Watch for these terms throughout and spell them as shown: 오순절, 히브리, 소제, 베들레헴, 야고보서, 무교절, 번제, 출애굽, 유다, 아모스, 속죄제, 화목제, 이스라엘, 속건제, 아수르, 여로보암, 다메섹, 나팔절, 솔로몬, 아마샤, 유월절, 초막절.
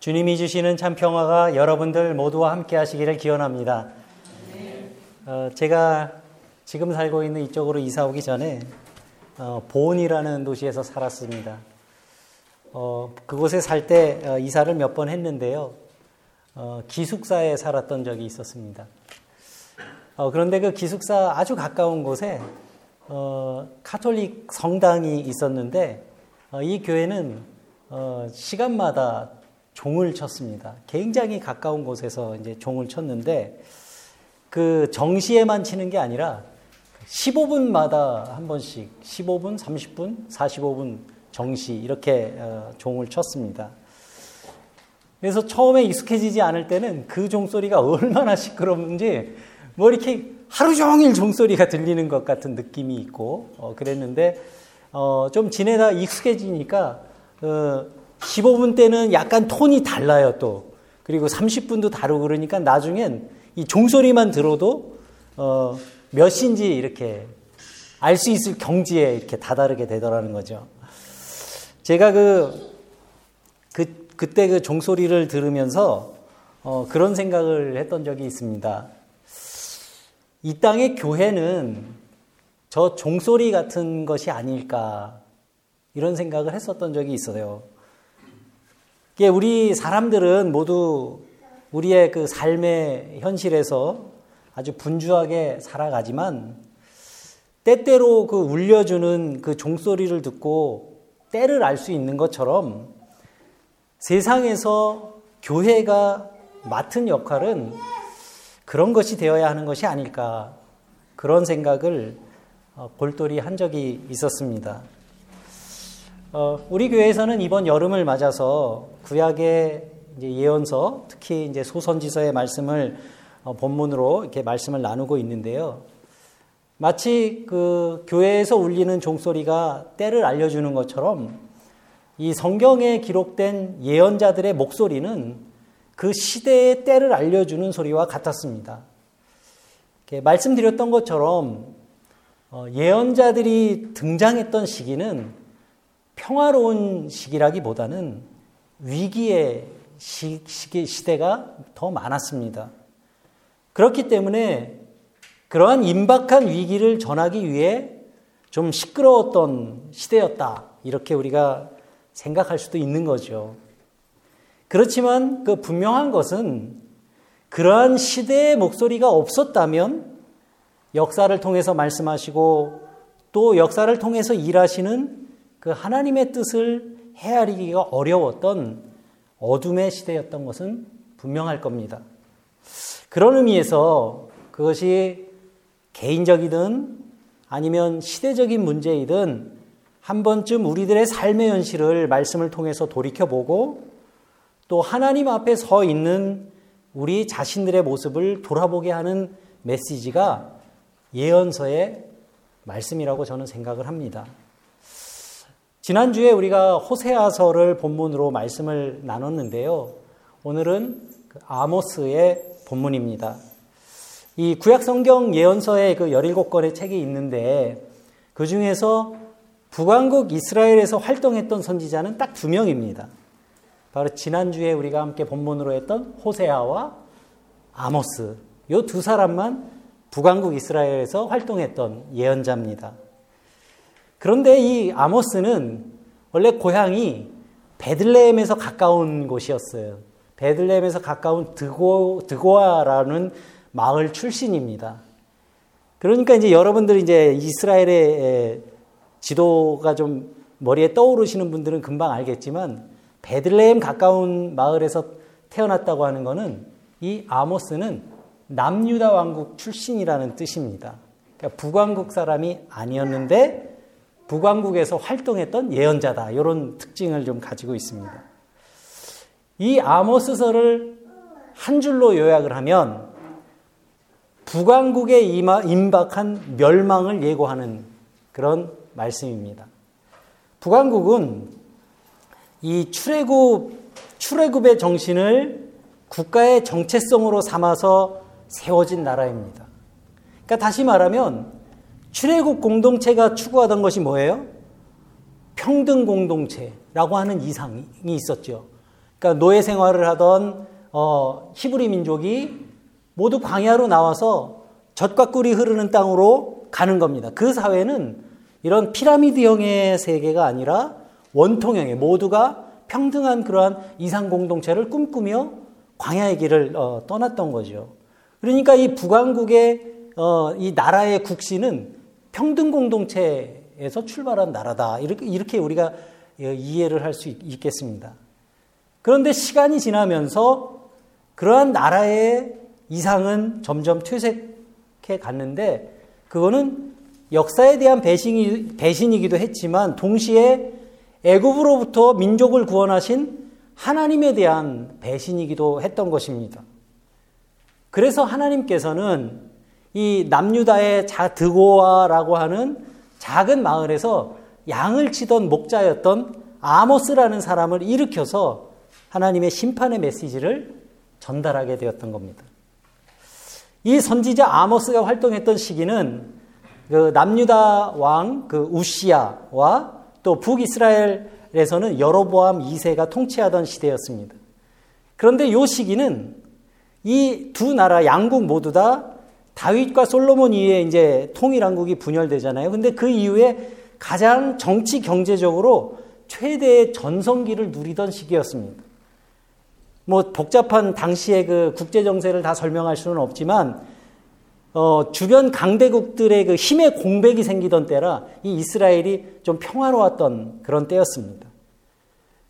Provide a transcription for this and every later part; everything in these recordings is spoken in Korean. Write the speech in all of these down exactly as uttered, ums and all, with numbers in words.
주님이 주시는 참 평화가 여러분들 모두와 함께 하시기를 기원합니다. 어, 제가 지금 살고 있는 이쪽으로 이사 오기 전에 어, 보온이라는 도시에서 살았습니다. 어, 그곳에 살 때 어, 이사를 몇 번 했는데요. 어, 기숙사에 살았던 적이 있었습니다. 어, 그런데 그 기숙사 아주 가까운 곳에 어, 카톨릭 성당이 있었는데 어, 이 교회는 어, 시간마다 종을 쳤습니다. 굉장히 가까운 곳에서 이제 종을 쳤는데 그 정시에만 치는 게 아니라 십오 분마다 한 번씩 십오 분, 삼십 분, 사십오 분 정시 이렇게 어, 종을 쳤습니다. 그래서 처음에 익숙해지지 않을 때는 그 종소리가 얼마나 시끄럽는지 뭐 이렇게 하루 종일 종소리가 들리는 것 같은 느낌이 있고 어, 그랬는데 어, 좀 지내다 익숙해지니까 어, 십오 분 때는 약간 톤이 달라요 또. 그리고 삼십 분도 다르고 그러니까 나중엔 이 종소리만 들어도 어, 몇 시인지 이렇게 알 수 있을 경지에 이렇게 다다르게 되더라는 거죠. 제가 그, 그, 그때 그 종소리를 들으면서 어, 그런 생각을 했던 적이 있습니다. 이 땅의 교회는 저 종소리 같은 것이 아닐까 이런 생각을 했었던 적이 있어요. 이게 우리 사람들은 모두 우리의 그 삶의 현실에서 아주 분주하게 살아가지만 때때로 그 울려주는 그 종소리를 듣고 때를 알 수 있는 것처럼 세상에서 교회가 맡은 역할은 그런 것이 되어야 하는 것이 아닐까 그런 생각을 골똘히 한 적이 있었습니다. 어, 우리 교회에서는 이번 여름을 맞아서 구약의 이제 예언서, 특히 이제 소선지서의 말씀을 어, 본문으로 이렇게 말씀을 나누고 있는데요. 마치 그 교회에서 울리는 종소리가 때를 알려주는 것처럼 이 성경에 기록된 예언자들의 목소리는 그 시대의 때를 알려주는 소리와 같았습니다. 이렇게 말씀드렸던 것처럼 예언자들이 등장했던 시기는 평화로운 시기라기보다는 위기의 시, 시기, 시대가 더 많았습니다. 그렇기 때문에 그러한 임박한 위기를 전하기 위해 좀 시끄러웠던 시대였다. 이렇게 우리가 생각할 수도 있는 거죠. 그렇지만 그 분명한 것은 그러한 시대의 목소리가 없었다면 역사를 통해서 말씀하시고 또 역사를 통해서 일하시는 그 하나님의 뜻을 헤아리기가 어려웠던 어둠의 시대였던 것은 분명할 겁니다. 그런 의미에서 그것이 개인적이든 아니면 시대적인 문제이든 한 번쯤 우리들의 삶의 현실을 말씀을 통해서 돌이켜보고 또 하나님 앞에 서 있는 우리 자신들의 모습을 돌아보게 하는 메시지가 예언서의 말씀이라고 저는 생각을 합니다. 지난주에 우리가 호세아서를 본문으로 말씀을 나눴는데요. 오늘은 아모스의 본문입니다. 이 구약성경 예언서의 그 열일곱 권의 책이 있는데 그 중에서 북왕국 이스라엘에서 활동했던 선지자는 딱 두 명입니다. 바로 지난주에 우리가 함께 본문으로 했던 호세아와 아모스 이 두 사람만 북왕국 이스라엘에서 활동했던 예언자입니다. 그런데 이 아모스는 원래 고향이 베들레헴에서 가까운 곳이었어요. 베들레헴에서 가까운 드고, 드고아라는 마을 출신입니다. 그러니까 이제 여러분들이 이제 이스라엘의 지도가 좀 머리에 떠오르시는 분들은 금방 알겠지만 베들레헴 가까운 마을에서 태어났다고 하는 것은 이 아모스는 남유다 왕국 출신이라는 뜻입니다. 그러니까 북왕국 사람이 아니었는데 북왕국에서 활동했던 예언자다. 이런 특징을 좀 가지고 있습니다. 이 아모스서를 한 줄로 요약을 하면 북왕국의 임박한 멸망을 예고하는 그런 말씀입니다. 북왕국은 이 출애굽, 출애굽의 정신을 국가의 정체성으로 삼아서 세워진 나라입니다. 그러니까 다시 말하면 출애굽 공동체가 추구하던 것이 뭐예요? 평등 공동체라고 하는 이상이 있었죠. 그러니까 노예 생활을 하던 어, 히브리 민족이 모두 광야로 나와서 젖과 꿀이 흐르는 땅으로 가는 겁니다. 그 사회는 이런 피라미드형의 세계가 아니라 원통형의 모두가 평등한 그러한 이상 공동체를 꿈꾸며 광야의 길을 어, 떠났던 거죠. 그러니까 이 북왕국의 어, 이 나라의 국시는 평등 공동체에서 출발한 나라다. 이렇게, 이렇게 우리가 이해를 할 수 있겠습니다. 그런데 시간이 지나면서 그러한 나라의 이상은 점점 퇴색해 갔는데, 그거는 역사에 대한 배신이, 배신이기도 했지만 동시에 애굽으로부터 민족을 구원하신 하나님에 대한 배신이기도 했던 것입니다. 그래서 하나님께서는 이 남유다의 자드고아라고 하는 작은 마을에서 양을 치던 목자였던 아모스라는 사람을 일으켜서 하나님의 심판의 메시지를 전달하게 되었던 겁니다. 이 선지자 아모스가 활동했던 시기는 그 남유다 왕 그 우시야와 또 북이스라엘에서는 여로보암 이 세가 통치하던 시대였습니다. 그런데 이 시기는 이 두 나라 양국 모두 다 다윗과 솔로몬 이후에 이제 통일왕국이 분열되잖아요. 근데 그 이후에 가장 정치 경제적으로 최대의 전성기를 누리던 시기였습니다. 뭐 복잡한 당시의 그 국제 정세를 다 설명할 수는 없지만 어, 주변 강대국들의 그 힘의 공백이 생기던 때라 이 이스라엘이 좀 평화로웠던 그런 때였습니다.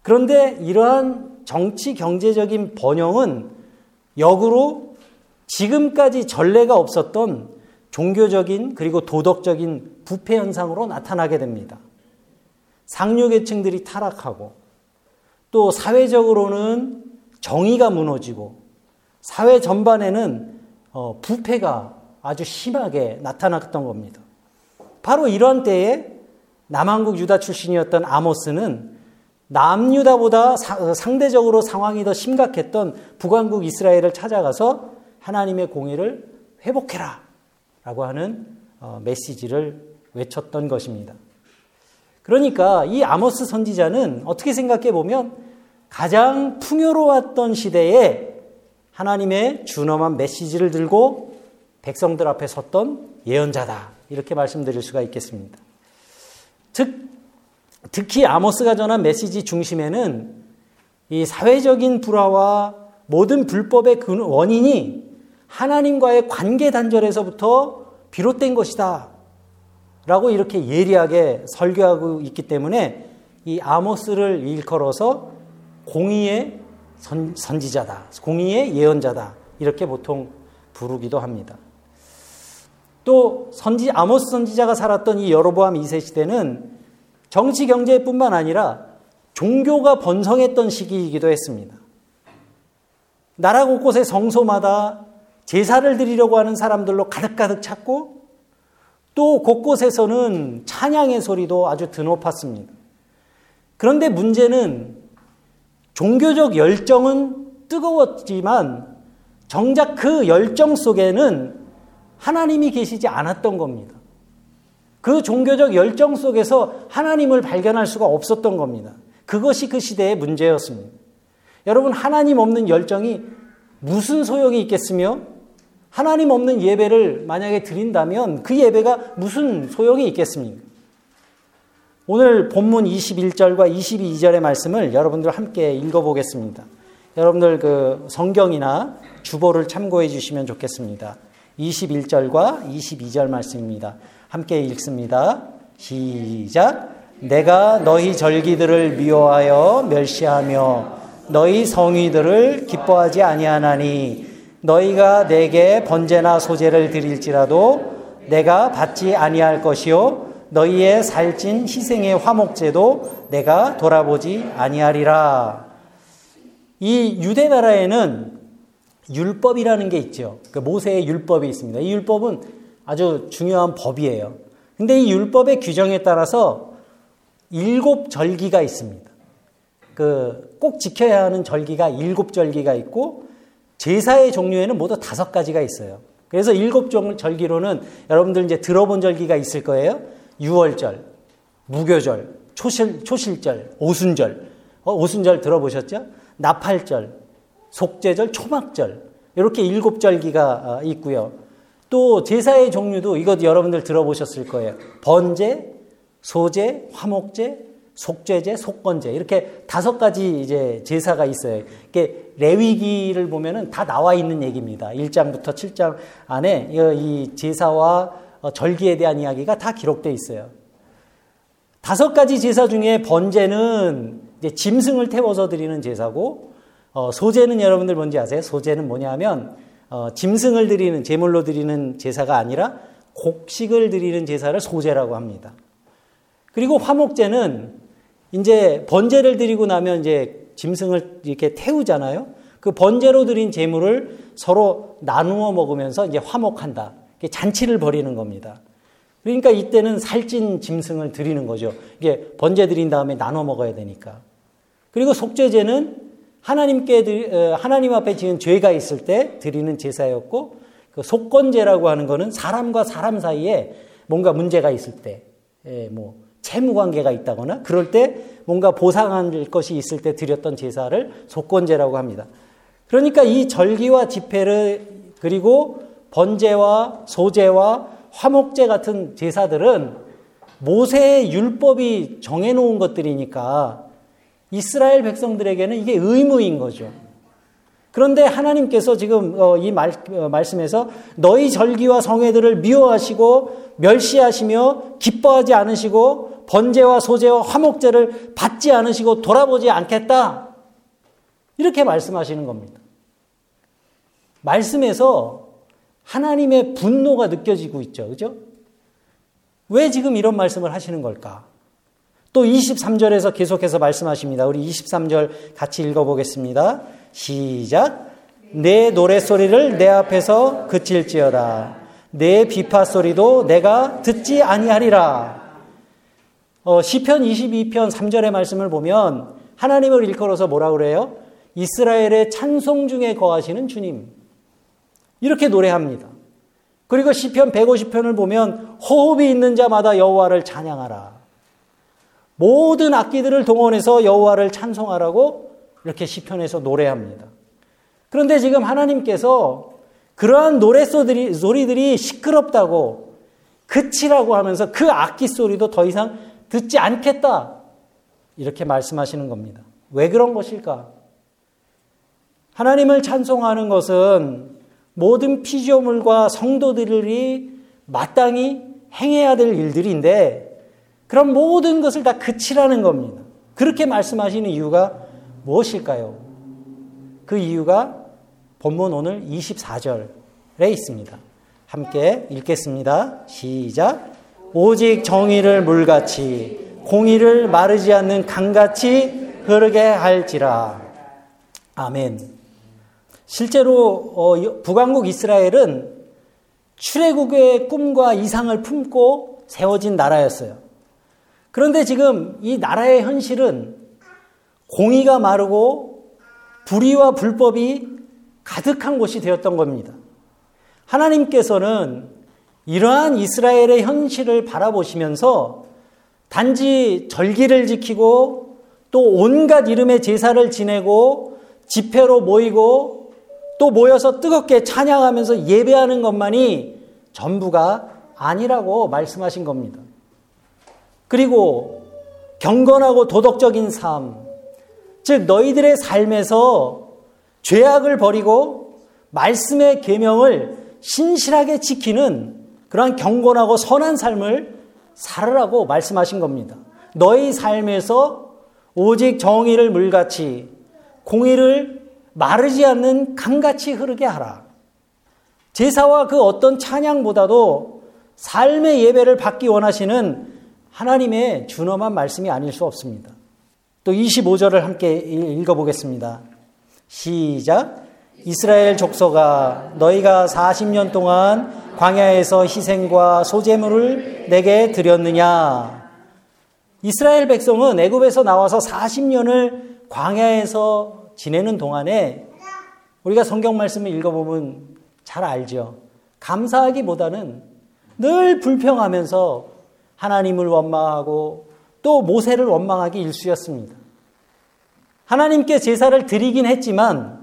그런데 이러한 정치 경제적인 번영은 역으로 지금까지 전례가 없었던 종교적인 그리고 도덕적인 부패 현상으로 나타나게 됩니다. 상류계층들이 타락하고 또 사회적으로는 정의가 무너지고 사회 전반에는 부패가 아주 심하게 나타났던 겁니다. 바로 이런 때에 남한국 유다 출신이었던 아모스는 남유다보다 상대적으로 상황이 더 심각했던 북왕국 이스라엘을 찾아가서 하나님의 공의를 회복해라 라고 하는 메시지를 외쳤던 것입니다. 그러니까 이 아모스 선지자는 어떻게 생각해 보면 가장 풍요로웠던 시대에 하나님의 준엄한 메시지를 들고 백성들 앞에 섰던 예언자다. 이렇게 말씀드릴 수가 있겠습니다. 즉, 특히 아모스가 전한 메시지 중심에는 이 사회적인 불화와 모든 불법의 원인이 하나님과의 관계 단절에서부터 비롯된 것이다 라고 이렇게 예리하게 설교하고 있기 때문에 이 아모스를 일컬어서 공의의 선, 선지자다, 공의의 예언자다 이렇게 보통 부르기도 합니다. 또 선지, 아모스 선지자가 살았던 이 여로보암 이 세 시대는 정치 경제뿐만 아니라 종교가 번성했던 시기이기도 했습니다. 나라 곳곳의 성소마다 제사를 드리려고 하는 사람들로 가득가득 찼고 또 곳곳에서는 찬양의 소리도 아주 드높았습니다. 그런데 문제는 종교적 열정은 뜨거웠지만 정작 그 열정 속에는 하나님이 계시지 않았던 겁니다. 그 종교적 열정 속에서 하나님을 발견할 수가 없었던 겁니다. 그것이 그 시대의 문제였습니다. 여러분, 하나님 없는 열정이 무슨 소용이 있겠으며 하나님 없는 예배를 만약에 드린다면 그 예배가 무슨 소용이 있겠습니까? 오늘 본문 이십일 절과 이십이 절의 말씀을 여러분들 함께 읽어보겠습니다. 여러분들 그 성경이나 주보를 참고해 주시면 좋겠습니다. 이십일 절과 이십이 절 말씀입니다. 함께 읽습니다. 시작! 내가 너희 절기들을 미워하여 멸시하며 너희 성의들을 기뻐하지 아니하나니 너희가 내게 번제나 소제를 드릴지라도 내가 받지 아니할 것이요 너희의 살찐 희생의 화목제도 내가 돌아보지 아니하리라. 이 유대 나라에는 율법이라는 게 있죠. 그러니까 모세의 율법이 있습니다. 이 율법은 아주 중요한 법이에요. 근데 이 율법의 규정에 따라서 일곱 절기가 있습니다. 그 꼭 지켜야 하는 절기가 일곱 절기가 있고 제사의 종류에는 모두 다섯 가지가 있어요. 그래서 일곱 종 절기로는 여러분들 이제 들어본 절기가 있을 거예요. 유월절, 무교절, 초실, 초실절, 오순절. 어, 오순절 들어보셨죠? 나팔절, 속죄절, 초막절 이렇게 일곱 절기가 있고요. 또 제사의 종류도 이것 여러분들 들어보셨을 거예요. 번제, 소제, 화목제, 속죄제, 속건제 이렇게 다섯 가지 이제 제사가 있어요. 이게 레위기를 보면은 다 나와 있는 얘기입니다. 일 장부터 칠 장 안에 이 제사와 절기에 대한 이야기가 다 기록되어 있어요. 다섯 가지 제사 중에 번제는 이제 짐승을 태워서 드리는 제사고, 어, 소제는 여러분들 뭔지 아세요? 소제는 뭐냐면 어, 짐승을 드리는, 제물로 드리는 제사가 아니라 곡식을 드리는 제사를 소제라고 합니다. 그리고 화목제는 이제 번제를 드리고 나면 이제 짐승을 이렇게 태우잖아요. 그 번제로 드린 제물을 서로 나누어 먹으면서 이제 화목한다. 잔치를 벌이는 겁니다. 그러니까 이때는 살찐 짐승을 드리는 거죠. 이게 번제 드린 다음에 나눠 먹어야 되니까. 그리고 속죄제는 하나님께, 하나님 앞에 지은 죄가 있을 때 드리는 제사였고, 그 속건제라고 하는 거는 사람과 사람 사이에 뭔가 문제가 있을 때, 예, 뭐, 채무 관계가 있다거나 그럴 때 뭔가 보상할 것이 있을 때 드렸던 제사를 속건제라고 합니다. 그러니까 이 절기와 집회를, 그리고 번제와 소제와 화목제 같은 제사들은 모세의 율법이 정해놓은 것들이니까 이스라엘 백성들에게는 이게 의무인 거죠. 그런데 하나님께서 지금 이 말, 말씀에서 너희 절기와 성회들을 미워하시고 멸시하시며 기뻐하지 않으시고 번제와 소제와 화목제를 받지 않으시고 돌아보지 않겠다 이렇게 말씀하시는 겁니다. 말씀에서 하나님의 분노가 느껴지고 있죠. 그죠? 왜 지금 이런 말씀을 하시는 걸까? 또 이십삼 절에서 계속해서 말씀하십니다. 우리 이십삼 절 같이 읽어보겠습니다. 시작! 내 노래소리를 내 앞에서 그칠지어다. 내 비파소리도 내가 듣지 아니하리라. 어, 시편 이십이 편 삼 절의 말씀을 보면 하나님을 일컬어서 뭐라 그래요? 이스라엘의 찬송 중에 거하시는 주님. 이렇게 노래합니다. 그리고 시편 백오십 편을 보면 호흡이 있는 자마다 여호와를 찬양하라. 모든 악기들을 동원해서 여호와를 찬송하라고 이렇게 시편에서 노래합니다. 그런데 지금 하나님께서 그러한 노래소리, 소리들이 시끄럽다고 그치라고 하면서 그 악기 소리도 더 이상 듣지 않겠다 이렇게 말씀하시는 겁니다. 왜 그런 것일까? 하나님을 찬송하는 것은 모든 피조물과 성도들이 마땅히 행해야 될 일들인데 그런 모든 것을 다 그치라는 겁니다. 그렇게 말씀하시는 이유가 무엇일까요? 그 이유가 본문 오늘 이십사 절에 있습니다. 함께 읽겠습니다. 시작! 오직 정의를 물같이 공의를 마르지 않는 강같이 흐르게 할지라. 아멘. 실제로 북왕국 이스라엘은 출애굽의 꿈과 이상을 품고 세워진 나라였어요. 그런데 지금 이 나라의 현실은 공의가 마르고 불의와 불법이 가득한 곳이 되었던 겁니다. 하나님께서는 이러한 이스라엘의 현실을 바라보시면서 단지 절기를 지키고 또 온갖 이름의 제사를 지내고 집회로 모이고 또 모여서 뜨겁게 찬양하면서 예배하는 것만이 전부가 아니라고 말씀하신 겁니다. 그리고 경건하고 도덕적인 삶, 즉 너희들의 삶에서 죄악을 버리고 말씀의 계명을 신실하게 지키는 그러한 경건하고 선한 삶을 살으라고 말씀하신 겁니다. 너희 삶에서 오직 정의를 물같이 공의를 마르지 않는 강같이 흐르게 하라. 제사와 그 어떤 찬양보다도 삶의 예배를 받기 원하시는 하나님의 준엄한 말씀이 아닐 수 없습니다. 또 이십오 절을 함께 읽어보겠습니다. 시작! 이스라엘 족속아 너희가 사십 년 동안 광야에서 희생과 소제물을 내게 드렸느냐. 이스라엘 백성은 애굽에서 나와서 사십 년을 광야에서 지내는 동안에 우리가 성경 말씀을 읽어보면 잘 알죠. 감사하기보다는 늘 불평하면서 하나님을 원망하고 또 모세를 원망하기 일쑤였습니다. 하나님께 제사를 드리긴 했지만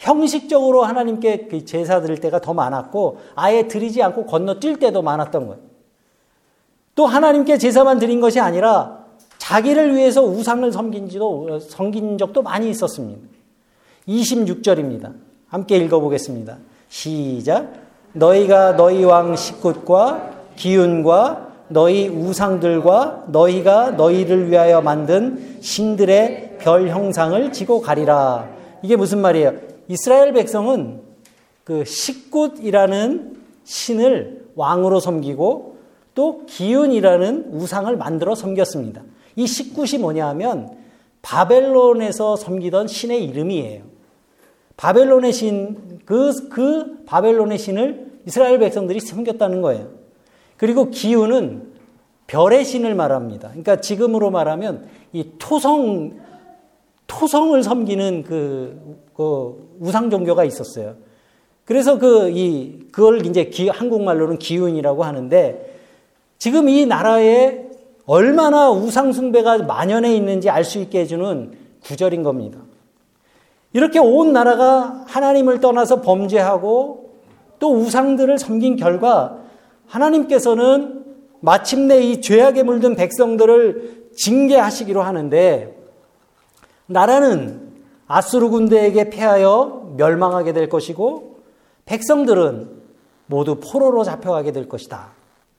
형식적으로 하나님께 제사 드릴 때가 더 많았고 아예 드리지 않고 건너뛸 때도 많았던 거예요. 또 하나님께 제사만 드린 것이 아니라 자기를 위해서 우상을 섬긴 지도, 섬긴 적도 많이 있었습니다. 이십육 절입니다. 함께 읽어보겠습니다. 시작. 너희가 너희 왕 식굿과 기운과 너희 우상들과 너희가 너희를 위하여 만든 신들의 별 형상을 지고 가리라. 이게 무슨 말이에요? 이스라엘 백성은 그 식굿이라는 신을 왕으로 섬기고 또 기운이라는 우상을 만들어 섬겼습니다. 이 식굿이 뭐냐 하면 바벨론에서 섬기던 신의 이름이에요. 바벨론의 신, 그, 그 바벨론의 신을 이스라엘 백성들이 섬겼다는 거예요. 그리고 기운은 별의 신을 말합니다. 그러니까 지금으로 말하면 이 토성, 토성을 섬기는 그, 그 우상 종교가 있었어요. 그래서 그, 이, 그걸 이제 기, 한국말로는 기운이라고 하는데 지금 이 나라에 얼마나 우상숭배가 만연해 있는지 알 수 있게 해주는 구절인 겁니다. 이렇게 온 나라가 하나님을 떠나서 범죄하고 또 우상들을 섬긴 결과 하나님께서는 마침내 이 죄악에 물든 백성들을 징계하시기로 하는데 나라는 아수르 군대에게 패하여 멸망하게 될 것이고 백성들은 모두 포로로 잡혀가게 될 것이다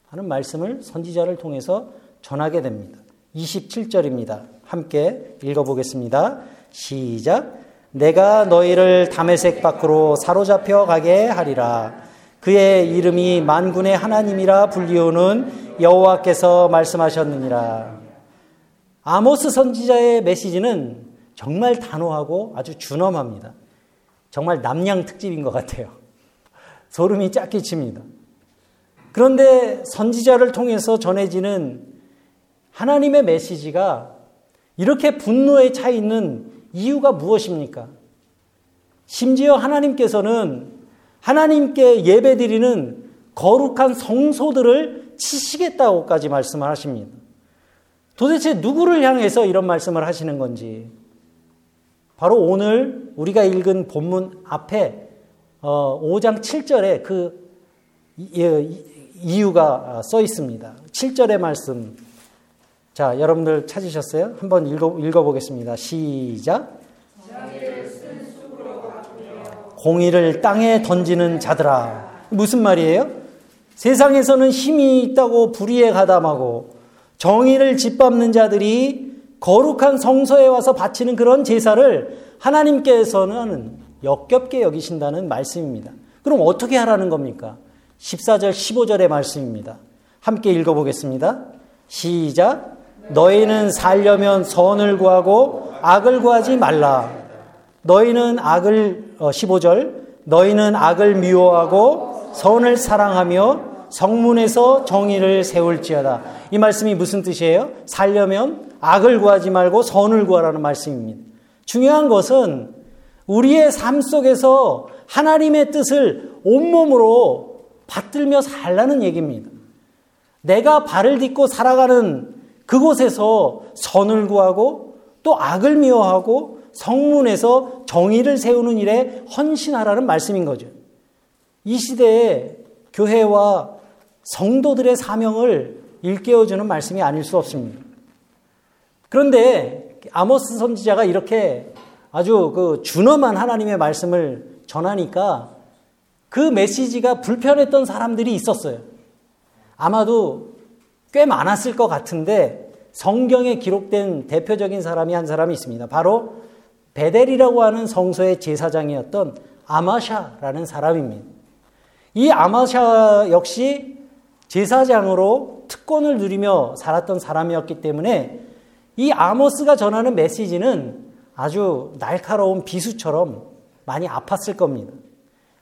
하는 말씀을 선지자를 통해서 전하게 됩니다. 이십칠 절입니다. 함께 읽어보겠습니다. 시작. 내가 너희를 다메섹 밖으로 사로잡혀 가게 하리라. 그의 이름이 만군의 하나님이라 불리우는 여호와께서 말씀하셨느니라. 아모스 선지자의 메시지는 정말 단호하고 아주 준엄합니다. 정말 남양 특집인 것 같아요. 소름이 쫙 끼칩니다. 그런데 선지자를 통해서 전해지는 하나님의 메시지가 이렇게 분노에 차 있는 이유가 무엇입니까? 심지어 하나님께서는 하나님께 예배드리는 거룩한 성소들을 치시겠다고까지 말씀을 하십니다. 도대체 누구를 향해서 이런 말씀을 하시는 건지 바로 오늘 우리가 읽은 본문 앞에 오 장 칠 절에 그 이유가 써 있습니다. 칠 절의 말씀. 자, 여러분들 찾으셨어요? 한번 읽어, 읽어보겠습니다. 시작. 공의를 땅에 던지는 자들아. 무슨 말이에요? 세상에서는 힘이 있다고 불의에 가담하고 정의를 짓밟는 자들이 거룩한 성소에 와서 바치는 그런 제사를 하나님께서는 역겹게 여기신다는 말씀입니다. 그럼 어떻게 하라는 겁니까? 십사 절, 십오 절의 말씀입니다. 함께 읽어보겠습니다. 시작. 너희는 살려면 선을 구하고 악을 구하지 말라. 너희는 악을, 어, 십오 절. 너희는 악을 미워하고 선을 사랑하며 성문에서 정의를 세울지어다. 이 말씀이 무슨 뜻이에요? 살려면 악을 구하지 말고 선을 구하라는 말씀입니다. 중요한 것은 우리의 삶 속에서 하나님의 뜻을 온몸으로 받들며 살라는 얘기입니다. 내가 발을 딛고 살아가는 그곳에서 선을 구하고 또 악을 미워하고 성문에서 정의를 세우는 일에 헌신하라는 말씀인 거죠. 이 시대에 교회와 성도들의 사명을 일깨워주는 말씀이 아닐 수 없습니다. 그런데 아모스 선지자가 이렇게 아주 그 준엄한 하나님의 말씀을 전하니까 그 메시지가 불편했던 사람들이 있었어요. 아마도 꽤 많았을 것 같은데 성경에 기록된 대표적인 사람이 한 사람이 있습니다. 바로 베델이라고 하는 성소의 제사장이었던 아마샤라는 사람입니다. 이 아마샤 역시 제사장으로 특권을 누리며 살았던 사람이었기 때문에 이 아모스가 전하는 메시지는 아주 날카로운 비수처럼 많이 아팠을 겁니다.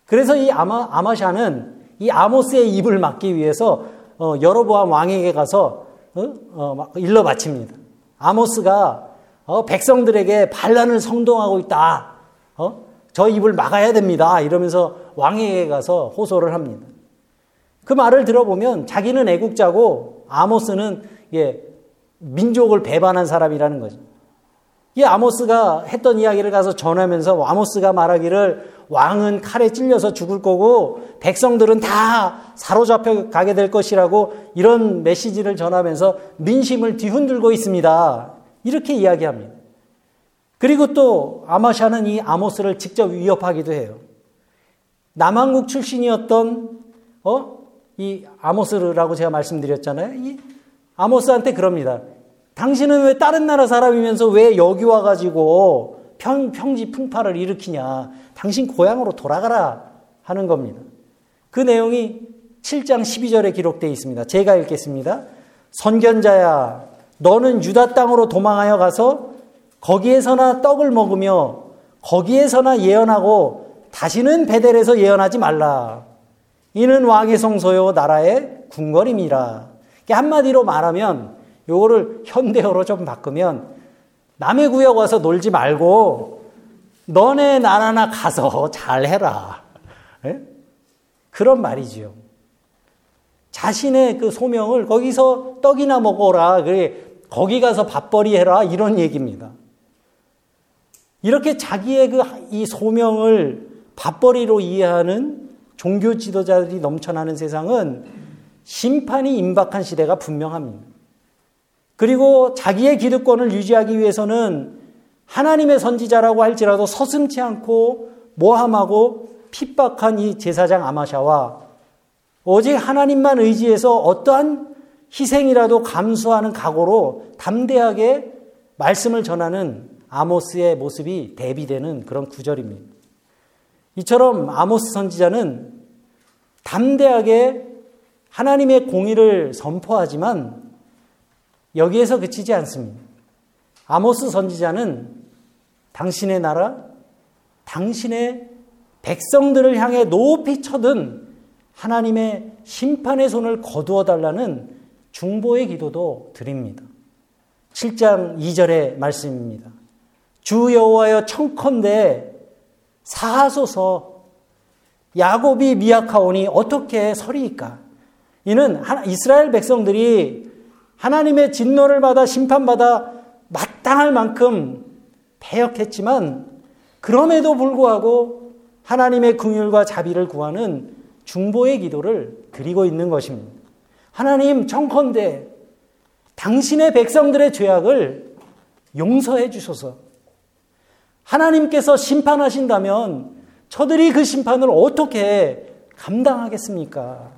그래서 이 아마, 아마샤는 이 아모스의 입을 막기 위해서 어, 여로보암 왕에게 가서 어? 어, 일러 바칩니다. 아모스가 어, 백성들에게 반란을 선동하고 있다. 어? 저 입을 막아야 됩니다. 이러면서 왕에게 가서 호소를 합니다. 그 말을 들어보면 자기는 애국자고 아모스는 예, 민족을 배반한 사람이라는 거죠. 이 아모스가 했던 이야기를 가서 전하면서 아모스가 말하기를 왕은 칼에 찔려서 죽을 거고 백성들은 다 사로잡혀 가게 될 것이라고 이런 메시지를 전하면서 민심을 뒤흔들고 있습니다. 이렇게 이야기합니다. 그리고 또 아마샤는 이 아모스를 직접 위협하기도 해요. 남한국 출신이었던 어? 이 아모스라고 제가 말씀드렸잖아요. 이 아모스한테 그럽니다. 당신은 왜 다른 나라 사람이면서 왜 여기 와가지고 평, 평지 풍파를 일으키냐. 당신 고향으로 돌아가라 하는 겁니다. 그 내용이 칠 장 십이 절에 기록되어 있습니다. 제가 읽겠습니다. 선견자야, 너는 유다 땅으로 도망하여 가서 거기에서나 떡을 먹으며 거기에서나 예언하고 다시는 베델에서 예언하지 말라. 이는 왕의 성소요 나라의 궁궐임이라. 한마디로 말하면 요거를 현대어로 좀 바꾸면 남의 구역 와서 놀지 말고 너네 나라나 가서 잘해라. 네? 그런 말이지요. 자신의 그 소명을 거기서 떡이나 먹어라. 그래, 거기 가서 밥벌이 해라. 이런 얘기입니다. 이렇게 자기의 그 이 소명을 밥벌이로 이해하는 종교 지도자들이 넘쳐나는 세상은 심판이 임박한 시대가 분명합니다. 그리고 자기의 기득권을 유지하기 위해서는 하나님의 선지자라고 할지라도 서슴지 않고 모함하고 핍박한 이 제사장 아마샤와 오직 하나님만 의지해서 어떠한 희생이라도 감수하는 각오로 담대하게 말씀을 전하는 아모스의 모습이 대비되는 그런 구절입니다. 이처럼 아모스 선지자는 담대하게 하나님의 공의를 선포하지만 여기에서 그치지 않습니다. 아모스 선지자는 당신의 나라, 당신의 백성들을 향해 높이 쳐든 하나님의 심판의 손을 거두어 달라는 중보의 기도도 드립니다. 칠 장 이 절의 말씀입니다. 주 여호와여 청컨대 사하소서. 야곱이 미약하오니 어떻게 서리이까. 이는 이스라엘 백성들이 하나님의 진노를 받아 심판받아 마땅할 만큼 패역했지만 그럼에도 불구하고 하나님의 긍휼과 자비를 구하는 중보의 기도를 드리고 있는 것입니다. 하나님 청컨대 당신의 백성들의 죄악을 용서해 주소서. 하나님께서 심판하신다면 저들이 그 심판을 어떻게 감당하겠습니까?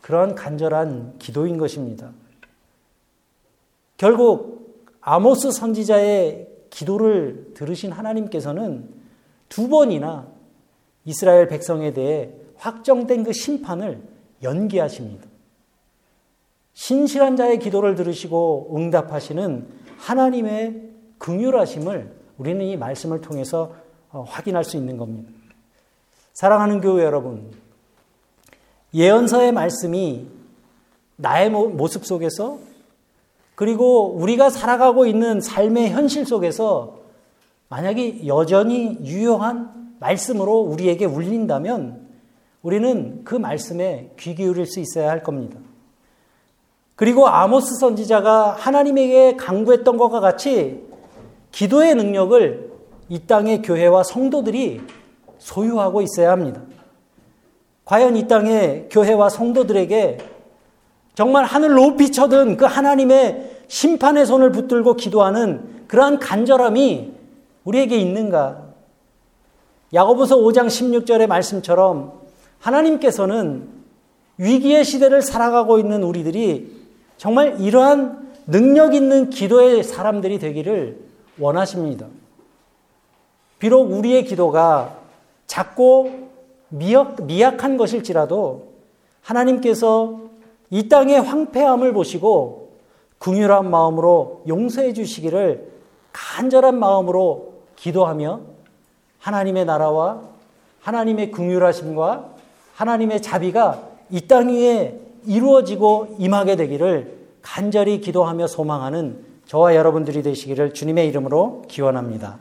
그러한 간절한 기도인 것입니다. 결국 아모스 선지자의 기도를 들으신 하나님께서는 두 번이나 이스라엘 백성에 대해 확정된 그 심판을 연기하십니다. 신실한 자의 기도를 들으시고 응답하시는 하나님의 긍휼하심을 우리는 이 말씀을 통해서 확인할 수 있는 겁니다. 사랑하는 교회 여러분, 예언서의 말씀이 나의 모습 속에서 그리고 우리가 살아가고 있는 삶의 현실 속에서 만약에 여전히 유효한 말씀으로 우리에게 울린다면 우리는 그 말씀에 귀 기울일 수 있어야 할 겁니다. 그리고 아모스 선지자가 하나님에게 간구했던 것과 같이 기도의 능력을 이 땅의 교회와 성도들이 소유하고 있어야 합니다. 과연 이 땅의 교회와 성도들에게 정말 하늘 높이 쳐든 그 하나님의 심판의 손을 붙들고 기도하는 그러한 간절함이 우리에게 있는가? 야고보서 오 장 십육 절의 말씀처럼 하나님께서는 위기의 시대를 살아가고 있는 우리들이 정말 이러한 능력 있는 기도의 사람들이 되기를 원하십니다. 비록 우리의 기도가 작고 미약, 미약한 것일지라도 하나님께서 이 땅의 황폐함을 보시고 긍휼한 마음으로 용서해 주시기를 간절한 마음으로 기도하며 하나님의 나라와 하나님의 긍휼하심과 하나님의 자비가 이 땅 위에 이루어지고 임하게 되기를 간절히 기도하며 소망하는 저와 여러분들이 되시기를 주님의 이름으로 기원합니다.